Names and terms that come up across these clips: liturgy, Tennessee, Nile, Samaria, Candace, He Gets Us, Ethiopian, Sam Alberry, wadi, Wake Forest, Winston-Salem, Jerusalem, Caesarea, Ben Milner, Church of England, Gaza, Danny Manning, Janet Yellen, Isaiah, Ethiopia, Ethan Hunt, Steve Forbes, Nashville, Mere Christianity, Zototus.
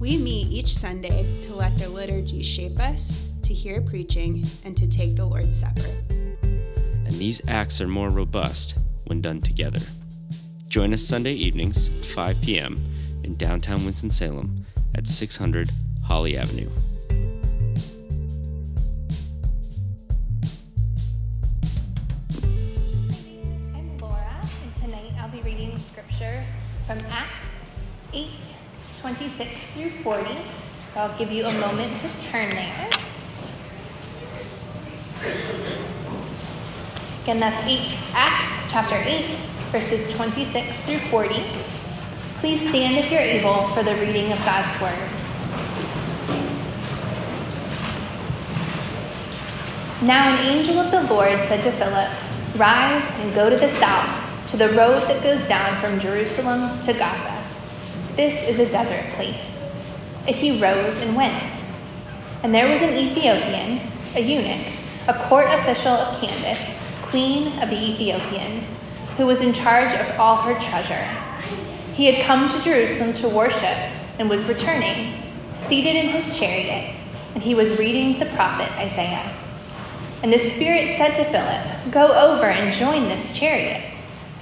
We meet each Sunday to let the liturgy shape us, to hear preaching, and to take the Lord's Supper. And these acts are more robust when done together. Join us Sunday evenings at 5 p.m. in downtown Winston-Salem at 600 Holly Avenue. I'm Laura, and tonight I'll be reading scripture from Acts 8. 26 through 40, so I'll give you a moment to turn there. Again, that's Acts chapter 8, verses 26 through 40. Please stand if you're able for the reading of God's Word. Now an angel of the Lord said to Philip, "Rise and go to the south, to the road that goes down from Jerusalem to Gaza. This is a desert place." If he rose and went. And there was an Ethiopian, a eunuch, a court official of Candace, queen of the Ethiopians, who was in charge of all her treasure. He had come to Jerusalem to worship and was returning, seated in his chariot, and he was reading the prophet Isaiah. And the Spirit said to Philip, "Go over and join this chariot."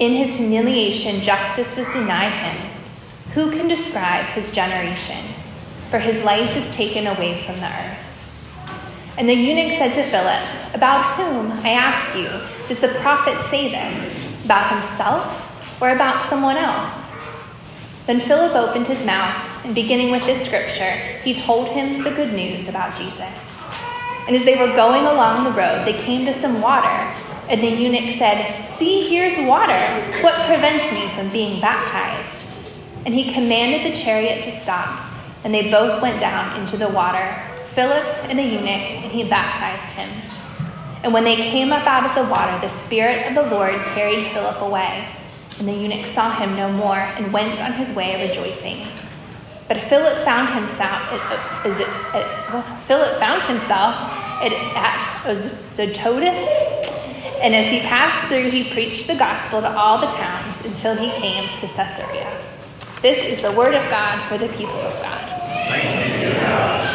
In his humiliation, justice was denied him. Who can describe his generation? For his life is taken away from the earth." And the eunuch said to Philip, "About whom, I ask you, does the prophet say this? About himself or about someone else?" Then Philip opened his mouth, and beginning with this scripture, he told him the good news about Jesus. And as they were going along the road, they came to some water. And the eunuch said, "See, here's water. What prevents me from being baptized?" And he commanded the chariot to stop, and they both went down into the water, Philip and the eunuch, and he baptized him. And when they came up out of the water, the Spirit of the Lord carried Philip away, and the eunuch saw him no more and went on his way rejoicing. But Philip found himself at Zototus, and as he passed through, he preached the gospel to all the towns until he came to Caesarea. This is the word of God for the people of God. Thanks be to God.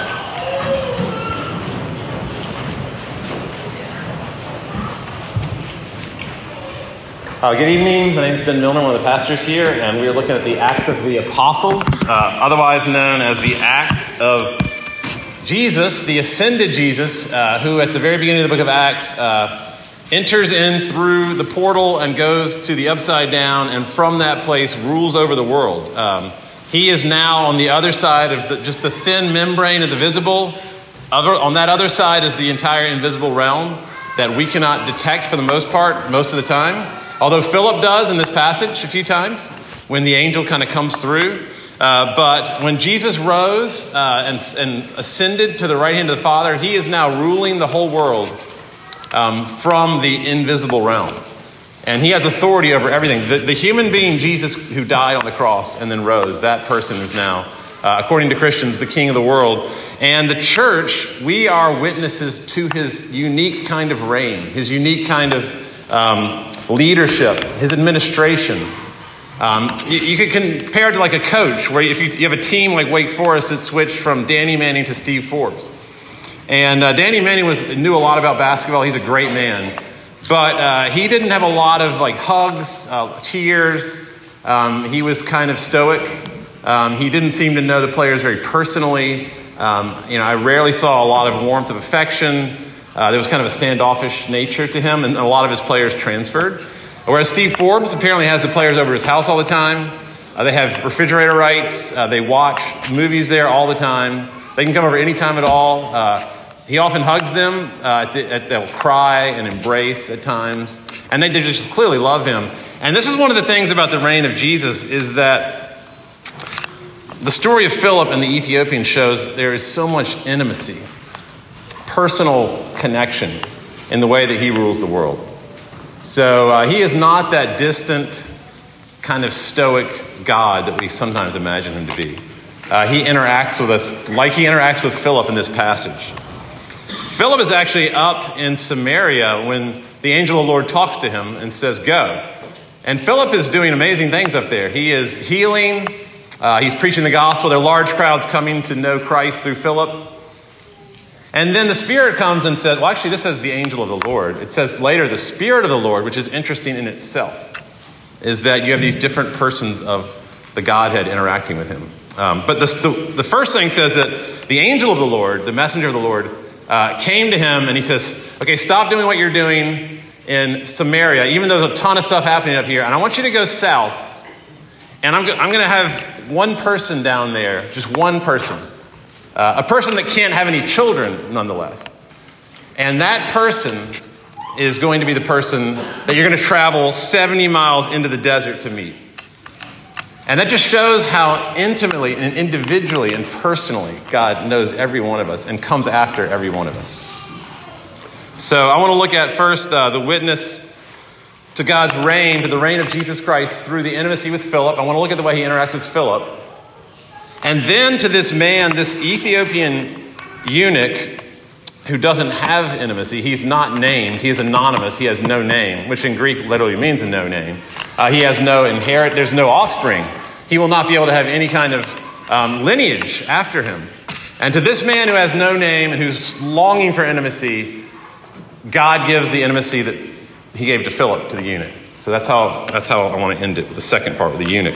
Good evening. My name is Ben Milner, one of the pastors here, and we are looking at the Acts of the Apostles, otherwise known as the Acts of Jesus, the ascended Jesus, who at the very beginning of the book of Acts enters in through the portal and goes to the upside down, and from that place rules over the world. He is now on the other side of just the thin membrane of the visible. On that other side is the entire invisible realm that we cannot detect for the most part, most of the time. Although Philip does in this passage a few times when the angel kind of comes through. But when Jesus rose and ascended to the right hand of the Father, he is now ruling the whole world from the invisible realm. And he has authority over everything. The human being, Jesus, who died on the cross and then rose, that person is now, according to Christians, the king of the world. And the church, we are witnesses to his unique kind of reign, his unique kind of leadership, his administration. You could compare it to like a coach, where if you have a team like Wake Forest that switched from Danny Manning to Steve Forbes. And Danny Manning knew a lot about basketball. He's a great man. But he didn't have a lot of like hugs, cheers. He was kind of stoic. He didn't seem to know the players very personally. I rarely saw a lot of warmth of affection. There was kind of a standoffish nature to him, and a lot of his players transferred. Whereas Steve Forbes apparently has the players over his house all the time. They have refrigerator rights. They watch movies there all the time. They can come over any time at all. He often hugs them. They'll cry and embrace at times. And they just clearly love him. And this is one of the things about the reign of Jesus, is that the story of Philip and the Ethiopian shows there is so much intimacy, personal connection in the way that he rules the world. So he is not that distant kind of stoic God that we sometimes imagine him to be. He interacts with us like he interacts with Philip in this passage. Philip is actually up in Samaria when the angel of the Lord talks to him and says, go. And Philip is doing amazing things up there. He is healing. He's preaching the gospel. There are large crowds coming to know Christ through Philip. And then the Spirit comes and says, well, actually, this says the angel of the Lord. It says later, the Spirit of the Lord, which is interesting in itself, is that you have these different persons of the Godhead interacting with him. But the first thing says that the angel of the Lord, the messenger of the Lord, came to him and he says, okay, stop doing what you're doing in Samaria, even though there's a ton of stuff happening up here. And I want you to go south. And I'm going to have one person down there, just one person. A person that can't have any children, nonetheless. And that person is going to be the person that you're going to travel 70 miles into the desert to meet. And that just shows how intimately and individually and personally God knows every one of us and comes after every one of us. So I want to look at first the witness to God's reign, to the reign of Jesus Christ through the intimacy with Philip. I want to look at the way he interacts with Philip. And then to this man, this Ethiopian eunuch who doesn't have intimacy. He's not named. He is anonymous. He has no name, which in Greek literally means no name. He has no inherit. There's no offspring. He will not be able to have any kind of lineage after him. And to this man who has no name and who's longing for intimacy, God gives the intimacy that he gave to Philip, to the eunuch. So that's how I want to end it, the second part with the eunuch.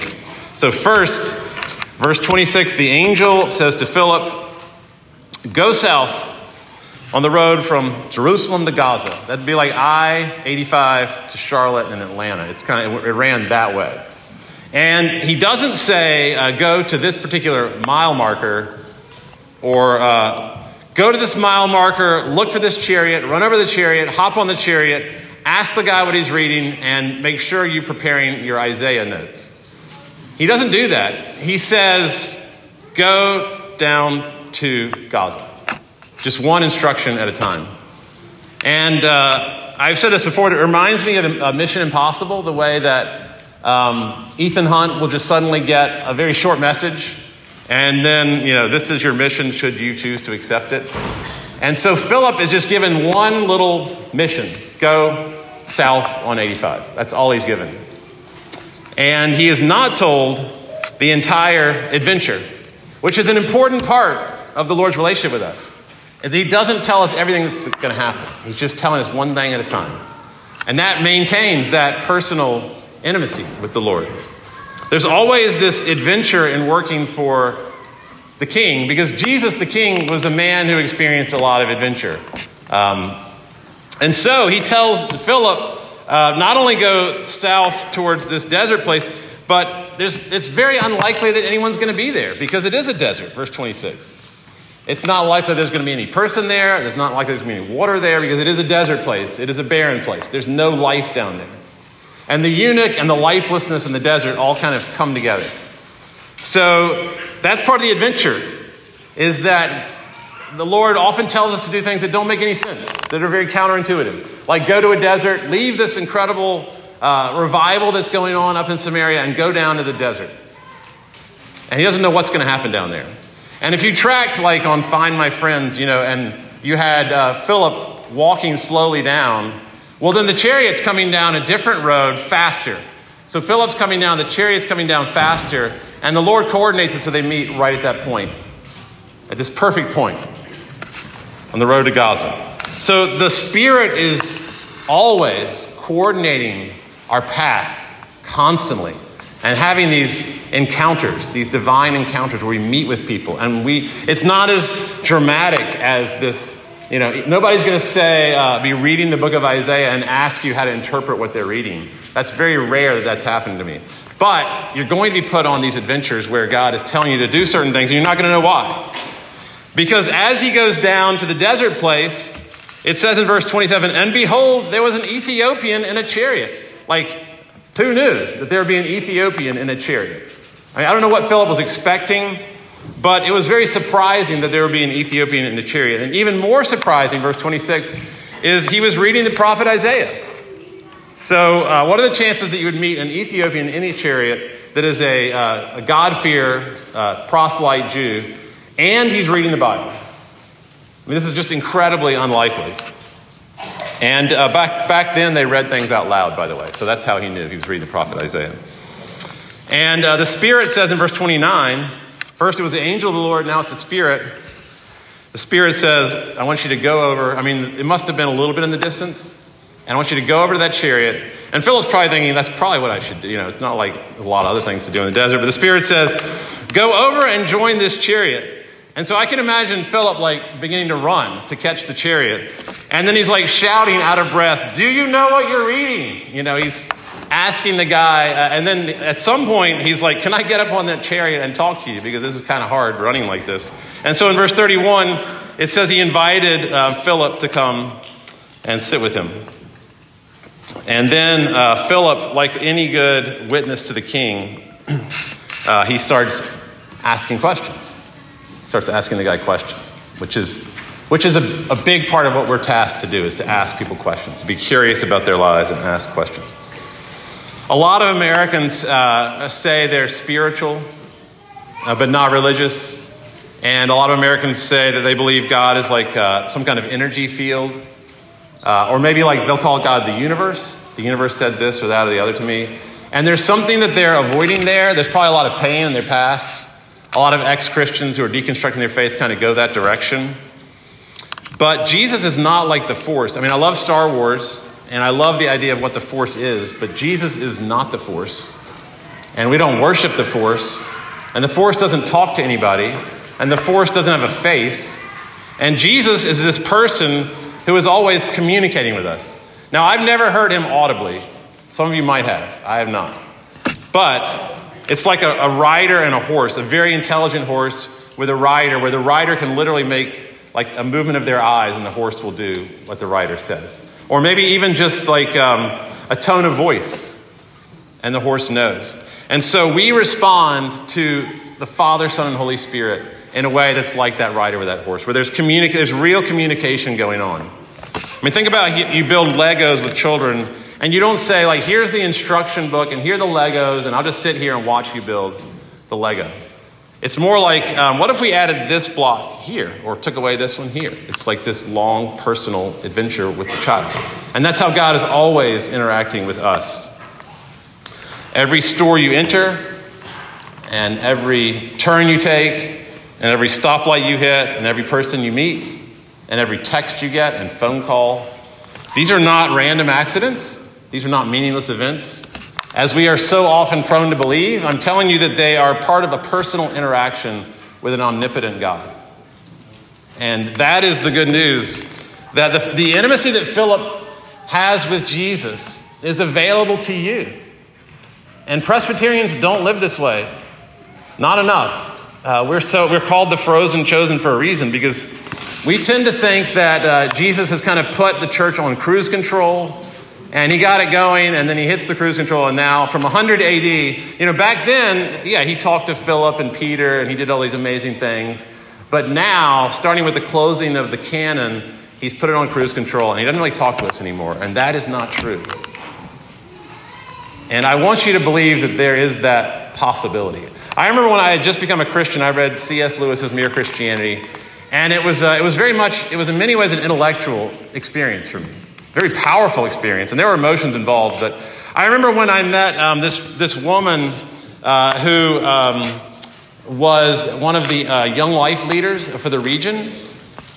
So first, Verse 26, the angel says to Philip, go south on the road from Jerusalem to Gaza. That'd be like I-85 to Charlotte and Atlanta. It's kind of, it ran that way. And he doesn't say, go to this particular mile marker, or go to this mile marker, look for this chariot, run over the chariot, hop on the chariot, ask the guy what he's reading, and make sure you're preparing your Isaiah notes. He doesn't do that. He says, go down to Gaza. Just one instruction at a time. And I've said this before, it reminds me of Mission Impossible, the way that Ethan Hunt will just suddenly get a very short message. And then, this is your mission should you choose to accept it. And so Philip is just given one little mission. Go south on 85. That's all he's given. And he is not told the entire adventure, which is an important part of the Lord's relationship with us. Is he doesn't tell us everything that's going to happen. He's just telling us one thing at a time. And that maintains that personal intimacy with the Lord. There's always this adventure in working for the king, because Jesus the king was a man who experienced a lot of adventure. And so he tells Philip, not only go south towards this desert place, but it's very unlikely that anyone's going to be there because it is a desert, verse 26. It's not likely there's going to be any person there. It's not likely there's going to be any water there because it is a desert place. It is a barren place. There's no life down there. And the eunuch and the lifelessness in the desert all kind of come together. So that's part of the adventure, is that the Lord often tells us to do things that don't make any sense, that are very counterintuitive. Like go to a desert, leave this incredible revival that's going on up in Samaria and go down to the desert. And he doesn't know what's going to happen down there. And if you tracked like on Find My Friends, and you had Philip walking slowly down, well, then the chariot's coming down a different road faster. So Philip's coming down, the chariot's coming down faster, and the Lord coordinates it so they meet right at that point, at this perfect point. On the road to Gaza. So the Spirit is always coordinating our path constantly. and having these encounters, these divine encounters where we meet with people. And it's not as dramatic as this, you know, nobody's going to say, be reading the book of Isaiah and ask you how to interpret what they're reading. That's very rare that that's happened to me. But you're going to be put on these adventures where God is telling you to do certain things and you're not going to know why. Because as he goes down to the desert place, it says in verse 27, and behold, there was an Ethiopian in a chariot. Like, who knew that there would be an Ethiopian in a chariot? I mean, I don't know what Philip was expecting, but it was very surprising that there would be an Ethiopian in a chariot. And even more surprising, verse 26, is he was reading the prophet Isaiah. So what are the chances that you would meet an Ethiopian in a chariot that is a God-fearer, proselyte Jew, and he's reading the Bible? I mean, this is just incredibly unlikely. And back then, they read things out loud, by the way. So that's how he knew. He was reading the prophet Isaiah. And the Spirit says in verse 29, first it was the angel of the Lord, now it's the Spirit. The Spirit says, I want you to go over. I mean, it must have been a little bit in the distance. And I want you to go over to that chariot. And Philip's probably thinking, that's probably what I should do. You know, it's not like a lot of other things to do in the desert. But the Spirit says, go over and join this chariot. And so I can imagine Philip like beginning to run to catch the chariot. And then he's like shouting out of breath, do you know what you're reading? You know, he's asking the guy. And then at some point he's like, can I get up on that chariot and talk to you? Because this is kind of hard running like this. And so in verse 31, it says he invited Philip to come and sit with him. And then Philip, like any good witness to the king, he starts asking questions. Starts asking the guy questions, which is a big part of what we're tasked to do, is to ask people questions, to be curious about their lives and ask questions. A lot of Americans say they're spiritual, but not religious. And a lot of Americans say that they believe God is like some kind of energy field. Or maybe like they'll call God the universe. The universe said this or that or the other to me. And there's something that they're avoiding there. There's probably a lot of pain in their past. A lot of ex-Christians who are deconstructing their faith kind of go that direction. But Jesus is not like the Force. I mean, I love Star Wars, and I love the idea of what the Force is, but Jesus is not the Force. And we don't worship the Force. And the Force doesn't talk to anybody. And the Force doesn't have a face. And Jesus is this person who is always communicating with us. Now, I've never heard him audibly. Some of you might have. I have not. But it's like a rider and a horse, a very intelligent horse with a rider, where the rider can literally make like a movement of their eyes and the horse will do what the rider says. Or maybe even just like a tone of voice and the horse knows. And so we respond to the Father, Son, and Holy Spirit in a way that's like that rider with that horse, where there's real communication going on. I mean, think about you build Legos with children. And you don't say, like, here's the instruction book and here are the Legos and I'll just sit here and watch you build the Lego. It's more like, what if we added this block here or took away this one here? It's like this long personal adventure with the child. And that's how God is always interacting with us. Every store you enter and every turn you take and every stoplight you hit and every person you meet and every text you get and phone call. These are not random accidents. These are not meaningless events. As we are so often prone to believe, I'm telling you that they are part of a personal interaction with an omnipotent God. And that is the good news, that the intimacy that Philip has with Jesus is available to you. And Presbyterians don't live this way. Not enough. We're called the frozen chosen for a reason, because we tend to think that Jesus has kind of put the church on cruise control, and he got it going, and then he hits the cruise control, and now from 100 AD, you know, back then, yeah, he talked to Philip and Peter, and he did all these amazing things. But now, starting with the closing of the canon, he's put it on cruise control, and he doesn't really talk to us anymore, and that is not true. And I want you to believe that there is that possibility. I remember when I had just become a Christian, I read C.S. Lewis's Mere Christianity, and it was in many ways an intellectual experience for me, very powerful experience. And there were emotions involved. But I remember when I met this woman who was one of the Young Life leaders for the region.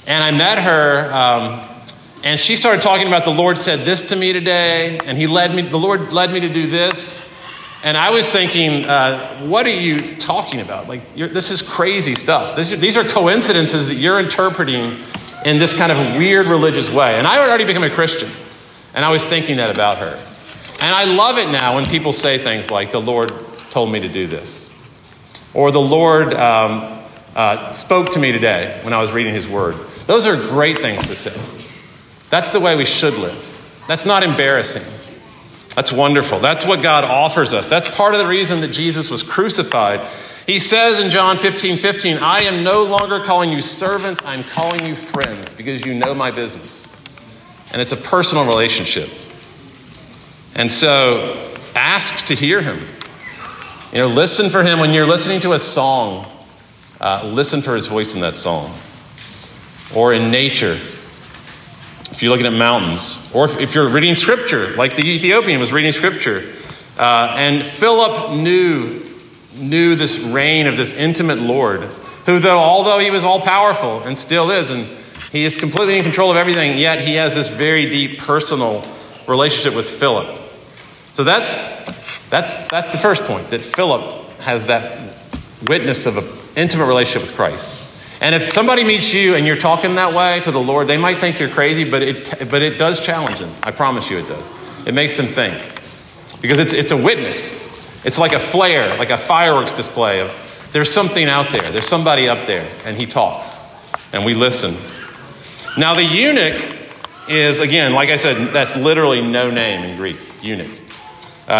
And I met her and she started talking about the Lord said this to me today. And the Lord led me to do this. And I was thinking, what are you talking about? Like, this is crazy stuff. These are coincidences that you're interpreting in this kind of weird religious way. And I had already become a Christian, and I was thinking that about her. And I love it now when people say things like, the Lord told me to do this. Or the Lord spoke to me today when I was reading his word. Those are great things to say. That's the way we should live. That's not embarrassing. That's wonderful. That's what God offers us. That's part of the reason that Jesus was crucified. He says in John 15:15, I am no longer calling you servants. I'm calling you friends because you know my business. And it's a personal relationship. And so ask to hear him. You know, listen for him. When you're listening to a song, listen for his voice in that song. Or in nature, if you're looking at mountains. Or if you're reading scripture, like the Ethiopian was reading scripture. And Philip knew this reign of this intimate Lord, who although he was all-powerful and still is, and he is completely in control of everything, yet he has this very deep personal relationship with Philip. So that's the first point, that Philip has that witness of an intimate relationship with Christ. And if somebody meets you and you're talking that way to the Lord, they might think you're crazy, but it does challenge them. I promise you it does. It makes them think, because it's a witness. It's like a flare, like a fireworks display of there's something out there. There's somebody up there, and he talks, and we listen. Now the eunuch is, again, like I said, that's literally no name in Greek, eunuch.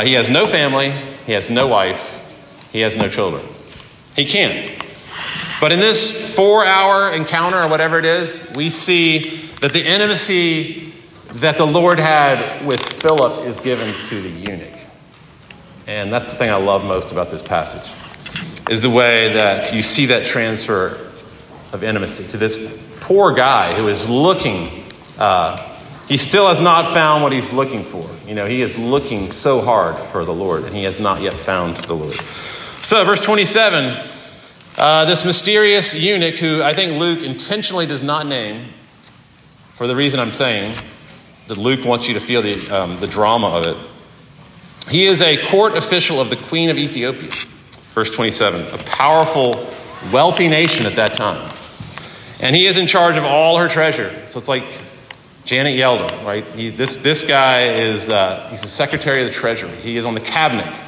He has no family, he has no wife, he has no children. He can't. But in this 4-hour encounter or whatever it is, we see that the intimacy that the Lord had with Philip is given to the eunuch. And that's the thing I love most about this passage, is the way that you see that transfer of intimacy to this poor guy who is looking. He still has not found what he's looking for. You know, he is looking so hard for the Lord, and he has not yet found the Lord. So verse 27, this mysterious eunuch, who I think Luke intentionally does not name for the reason I'm saying, that Luke wants you to feel the drama of it. He is a court official of the Queen of Ethiopia. Verse 27, a powerful, wealthy nation at that time. And he is in charge of all her treasure. So it's like Janet Yellen, right? This guy is he's the Secretary of the Treasury. He is on the cabinet.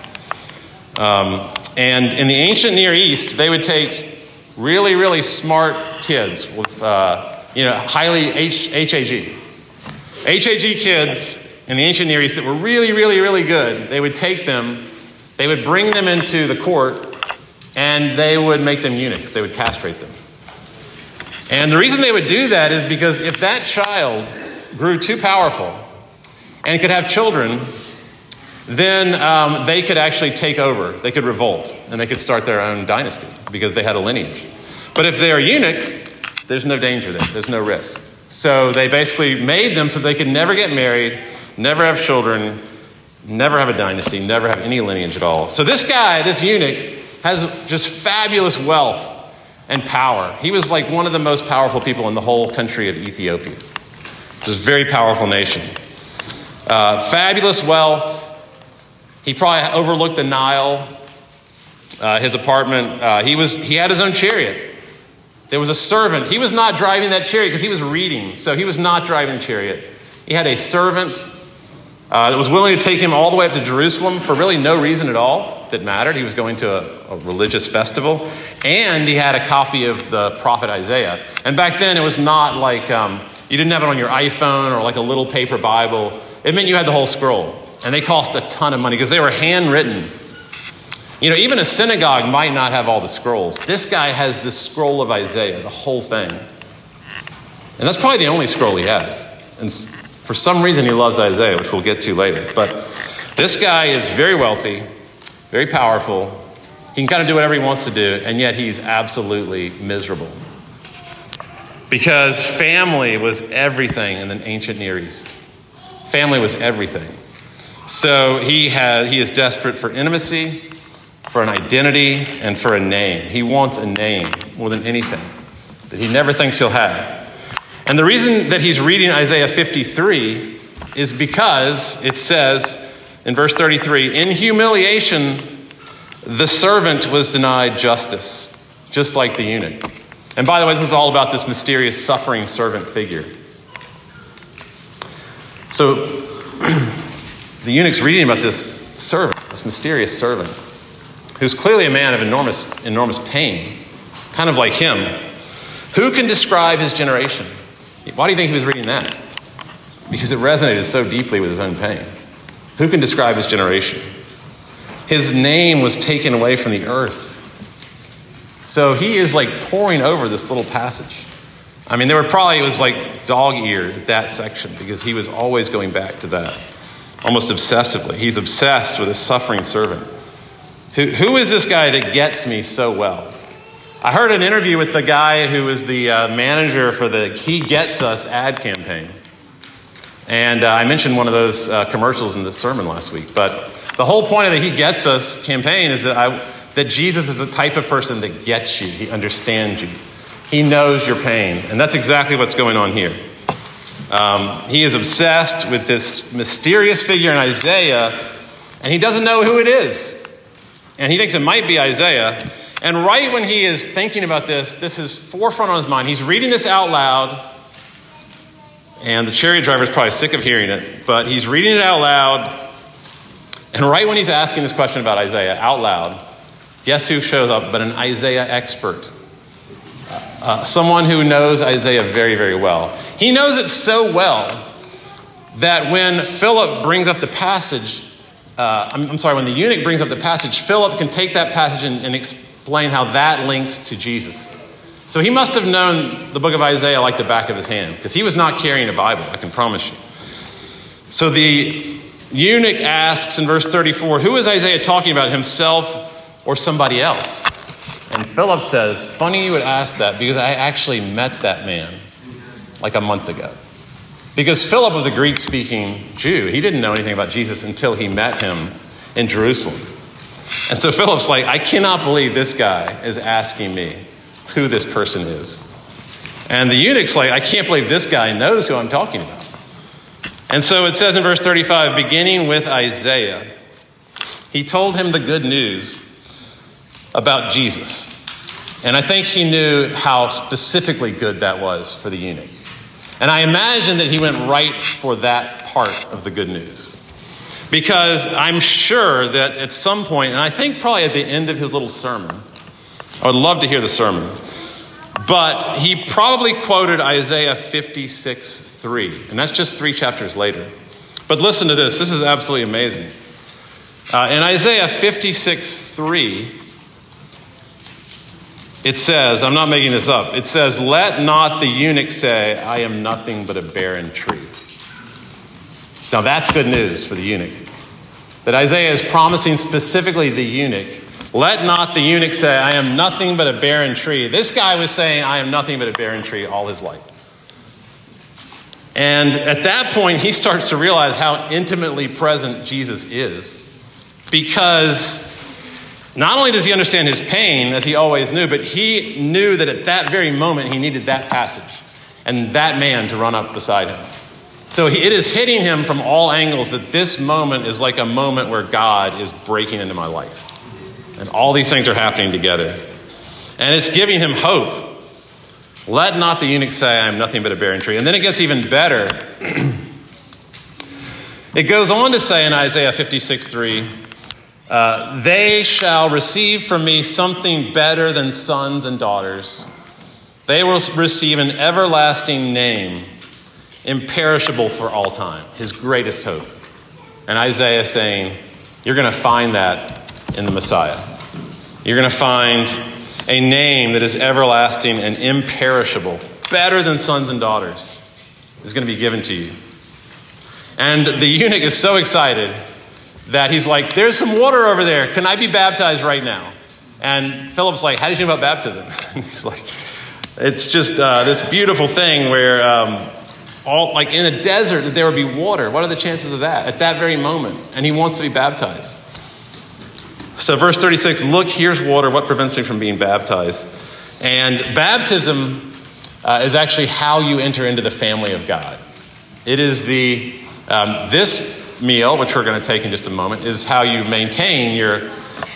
And in the ancient Near East, they would take really, really smart kids with, highly HAG. HAG kids in the ancient Near East that were really, really, really good. They would take them. They would bring them into the court, and they would make them eunuchs. They would castrate them. And the reason they would do that is because if that child grew too powerful and could have children, then they could actually take over. They could revolt, and they could start their own dynasty because they had a lineage. But if they're a eunuch, there's no danger there. There's no risk. So they basically made them so they could never get married, never have children, never have a dynasty, never have any lineage at all. So this guy, this eunuch, has just fabulous wealth and power. He was like one of the most powerful people in the whole country of Ethiopia. It was a very powerful nation. Fabulous wealth. He probably overlooked the Nile, his apartment. He had his own chariot. There was a servant. He was not driving that chariot because he was reading. So he was not driving the chariot. He had a servant that was willing to take him all the way up to Jerusalem for really no reason at all that mattered. He was going to a religious festival, and he had a copy of the prophet Isaiah. And back then it was not like you didn't have it on your iPhone or like a little paper Bible. It meant you had the whole scroll, and they cost a ton of money because they were handwritten. You know, even a synagogue might not have all the scrolls. This guy has the scroll of Isaiah, the whole thing. And that's probably the only scroll he has. And for some reason, he loves Isaiah, which we'll get to later. But this guy is very wealthy, very powerful. He can kind of do whatever he wants to do, and yet he's absolutely miserable. Because family was everything in the ancient Near East. Family was everything. So he is desperate for intimacy, for an identity, and for a name. He wants a name more than anything that he never thinks he'll have. And the reason that he's reading Isaiah 53 is because it says in verse 33, in humiliation, the servant was denied justice, just like the eunuch. And by the way, this is all about this mysterious suffering servant figure. So the eunuch's reading about this servant, this mysterious servant, who's clearly a man of enormous pain, kind of like him. Who can describe his generation? Why do you think he was reading that? Because it resonated so deeply with his own pain. Who can describe his generation? His name was taken away from the earth. So he is like pouring over this little passage. I mean, it was like dog-eared, that section, because he was always going back to that, almost obsessively. He's obsessed with a suffering servant. Who is this guy that gets me so well? I heard an interview with the guy who was the manager for the He Gets Us ad campaign. And I mentioned one of those commercials in the sermon last week. But the whole point of the He Gets Us campaign is that Jesus is the type of person that gets you. He understands you. He knows your pain. And that's exactly what's going on here. He is obsessed with this mysterious figure in Isaiah, and he doesn't know who it is. And he thinks it might be Isaiah. And right when he is thinking about this, this is forefront on his mind. He's reading this out loud, and the chariot driver is probably sick of hearing it, but he's reading it out loud. And right when he's asking this question about Isaiah out loud, guess who shows up but an Isaiah expert? Someone who knows Isaiah very, very well. He knows it so well that when Philip brings up the passage, when the eunuch brings up the passage, Philip can take that passage and explain how that links to Jesus. So he must have known the book of Isaiah like the back of his hand, because he was not carrying a Bible, I can promise you. So the eunuch asks in verse 34, who is Isaiah talking about, himself or somebody else? And Philip says, funny you would ask that, because I actually met that man like a month ago. Because Philip was a Greek-speaking Jew. He didn't know anything about Jesus until he met him in Jerusalem. And so Philip's like, I cannot believe this guy is asking me who this person is. And the eunuch's like, I can't believe this guy knows who I'm talking about. And so it says in verse 35, beginning with Isaiah, he told him the good news about Jesus. And I think he knew how specifically good that was for the eunuch. And I imagine that he went right for that part of the good news. Because I'm sure that at some point, and I think probably at the end of his little sermon, I would love to hear the sermon, but he probably quoted Isaiah 56:3, and that's just 3 chapters later. But listen to this. This is absolutely amazing. In Isaiah 56:3, it says, I'm not making this up, it says, let not the eunuch say, I am nothing but a barren tree. Now that's good news for the eunuch. That Isaiah is promising specifically the eunuch, let not the eunuch say, I am nothing but a barren tree. This guy was saying, I am nothing but a barren tree all his life. And at that point, he starts to realize how intimately present Jesus is, because not only does he understand his pain, as he always knew, but he knew that at that very moment he needed that passage and that man to run up beside him. So it is hitting him from all angles that this moment is like a moment where God is breaking into my life. And all these things are happening together. And it's giving him hope. Let not the eunuch say, I am nothing but a barren tree. And then it gets even better. It goes on to say in Isaiah 56:3, they shall receive from me something better than sons and daughters. They will receive an everlasting name, imperishable for all time, his greatest hope. And Isaiah saying, you're going to find that in the Messiah. You're going to find a name that is everlasting and imperishable, better than sons and daughters, is going to be given to you. And the eunuch is so excited that he's like, there's some water over there. Can I be baptized right now? And Philip's like, how did you know about baptism? And he's like, it's just this beautiful thing where in a desert that there would be water. What are the chances of that at that very moment? And he wants to be baptized. So verse 36, look, here's water. What prevents me from being baptized? And baptism is actually how you enter into the family of God. It is this meal, which we're going to take in just a moment, is how you maintain your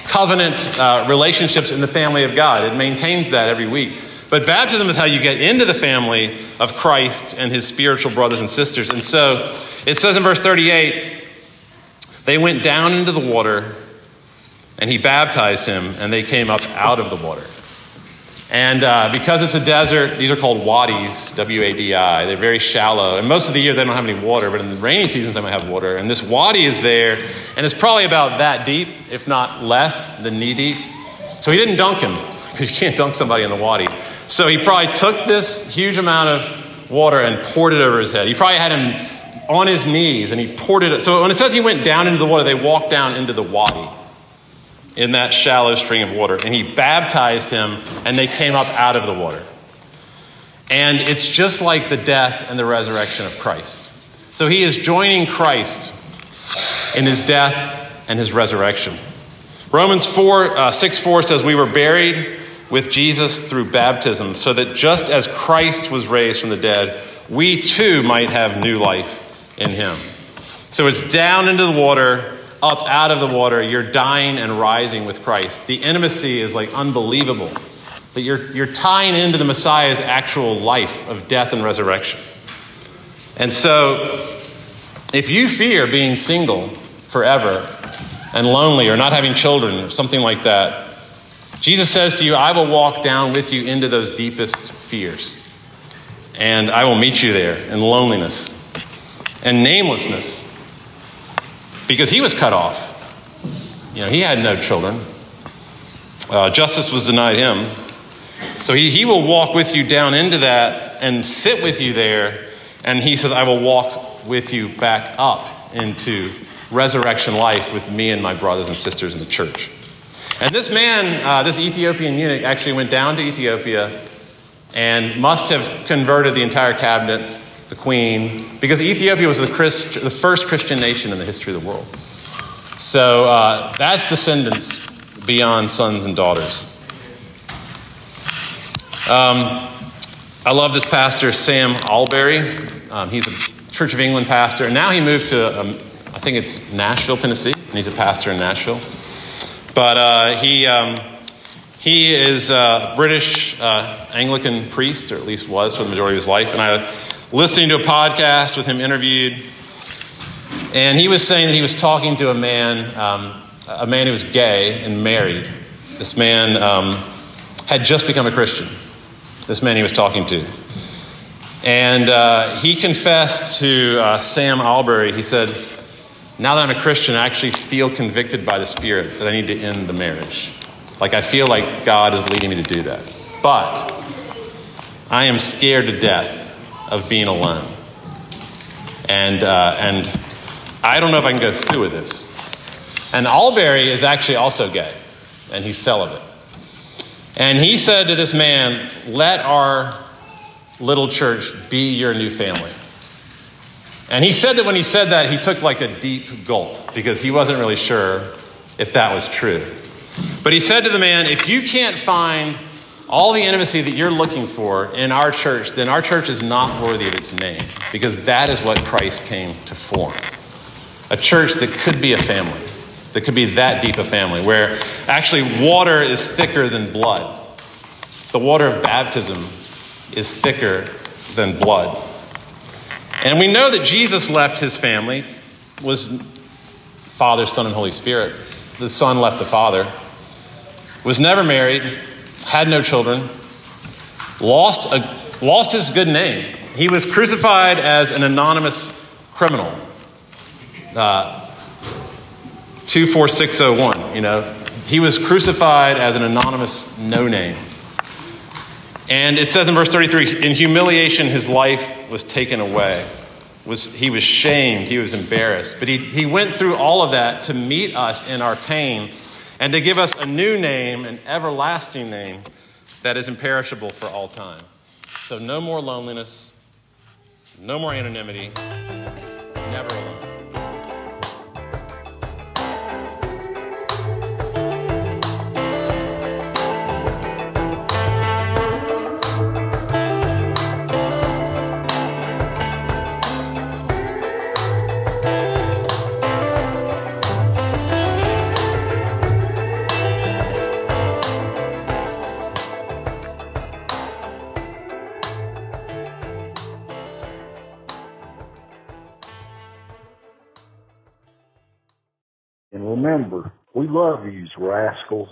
covenant relationships in the family of God. It maintains that every week. But baptism is how you get into the family of Christ and his spiritual brothers and sisters. And so it says in verse 38, they went down into the water and he baptized him and they came up out of the water. And because it's a desert, these are called wadis, W-A-D-I. They're very shallow. And most of the year they don't have any water, but in the rainy seasons they might have water. And this wadi is there, and it's probably about that deep, if not less than knee deep. So he didn't dunk him, because you can't dunk somebody in the wadi. So he probably took this huge amount of water and poured it over his head. He probably had him on his knees and he poured it. So when it says he went down into the water, they walked down into the wadi in that shallow stream of water. And he baptized him and they came up out of the water. And it's just like the death and the resurrection of Christ. So he is joining Christ in his death and his resurrection. Romans 6:4 says we were buried with Jesus through baptism, so that just as Christ was raised from the dead, we too might have new life in him. So it's down into the water, up out of the water, you're dying and rising with Christ. The intimacy is like unbelievable, that you're tying into the Messiah's actual life of death and resurrection. And so if you fear being single forever and lonely or not having children or something like that, Jesus says to you, I will walk down with you into those deepest fears, and I will meet you there in loneliness and namelessness, because he was cut off. You know, he had no children. Justice was denied him. So he will walk with you down into that and sit with you there. And he says, I will walk with you back up into resurrection life with me and my brothers and sisters in the church. And this man, this Ethiopian eunuch, actually went down to Ethiopia and must have converted the entire cabinet, the queen, because Ethiopia was the first Christian nation in the history of the world. So that's descendants beyond sons and daughters. I love this pastor, Sam Alberry. He's a Church of England pastor. And now he moved to, I think it's Nashville, Tennessee, and he's a pastor in Nashville. But he is a British Anglican priest, or at least was for the majority of his life. And I listening to a podcast with him interviewed, and he was saying that he was talking to a man who was gay and married. This man had just become a Christian, this man he was talking to. And he confessed to Sam Alberry. He said, now that I'm a Christian, I actually feel convicted by the Spirit that I need to end the marriage. Like, I feel like God is leading me to do that. But I am scared to death of being alone. And I don't know if I can go through with this. And Alberry is actually also gay, and he's celibate. And he said to this man, let our little church be your new family. And he said that when he said that, he took like a deep gulp, because he wasn't really sure if that was true. But he said to the man, if you can't find all the intimacy that you're looking for in our church, then our church is not worthy of its name, because that is what Christ came to form. A church that could be a family, that could be that deep a family, where actually water is thicker than blood. The water of baptism is thicker than blood. And we know that Jesus left his family, was Father, Son, and Holy Spirit. The Son left the Father, was never married, had no children, lost his good name. He was crucified as an anonymous criminal. 24601, you know. He was crucified as an anonymous no-name. And it says in verse 33, in humiliation, his life was taken away. He was shamed. He was embarrassed. But he went through all of that to meet us in our pain and to give us a new name, an everlasting name that is imperishable for all time. So no more loneliness, no more anonymity, never alone. And remember, we love you rascals.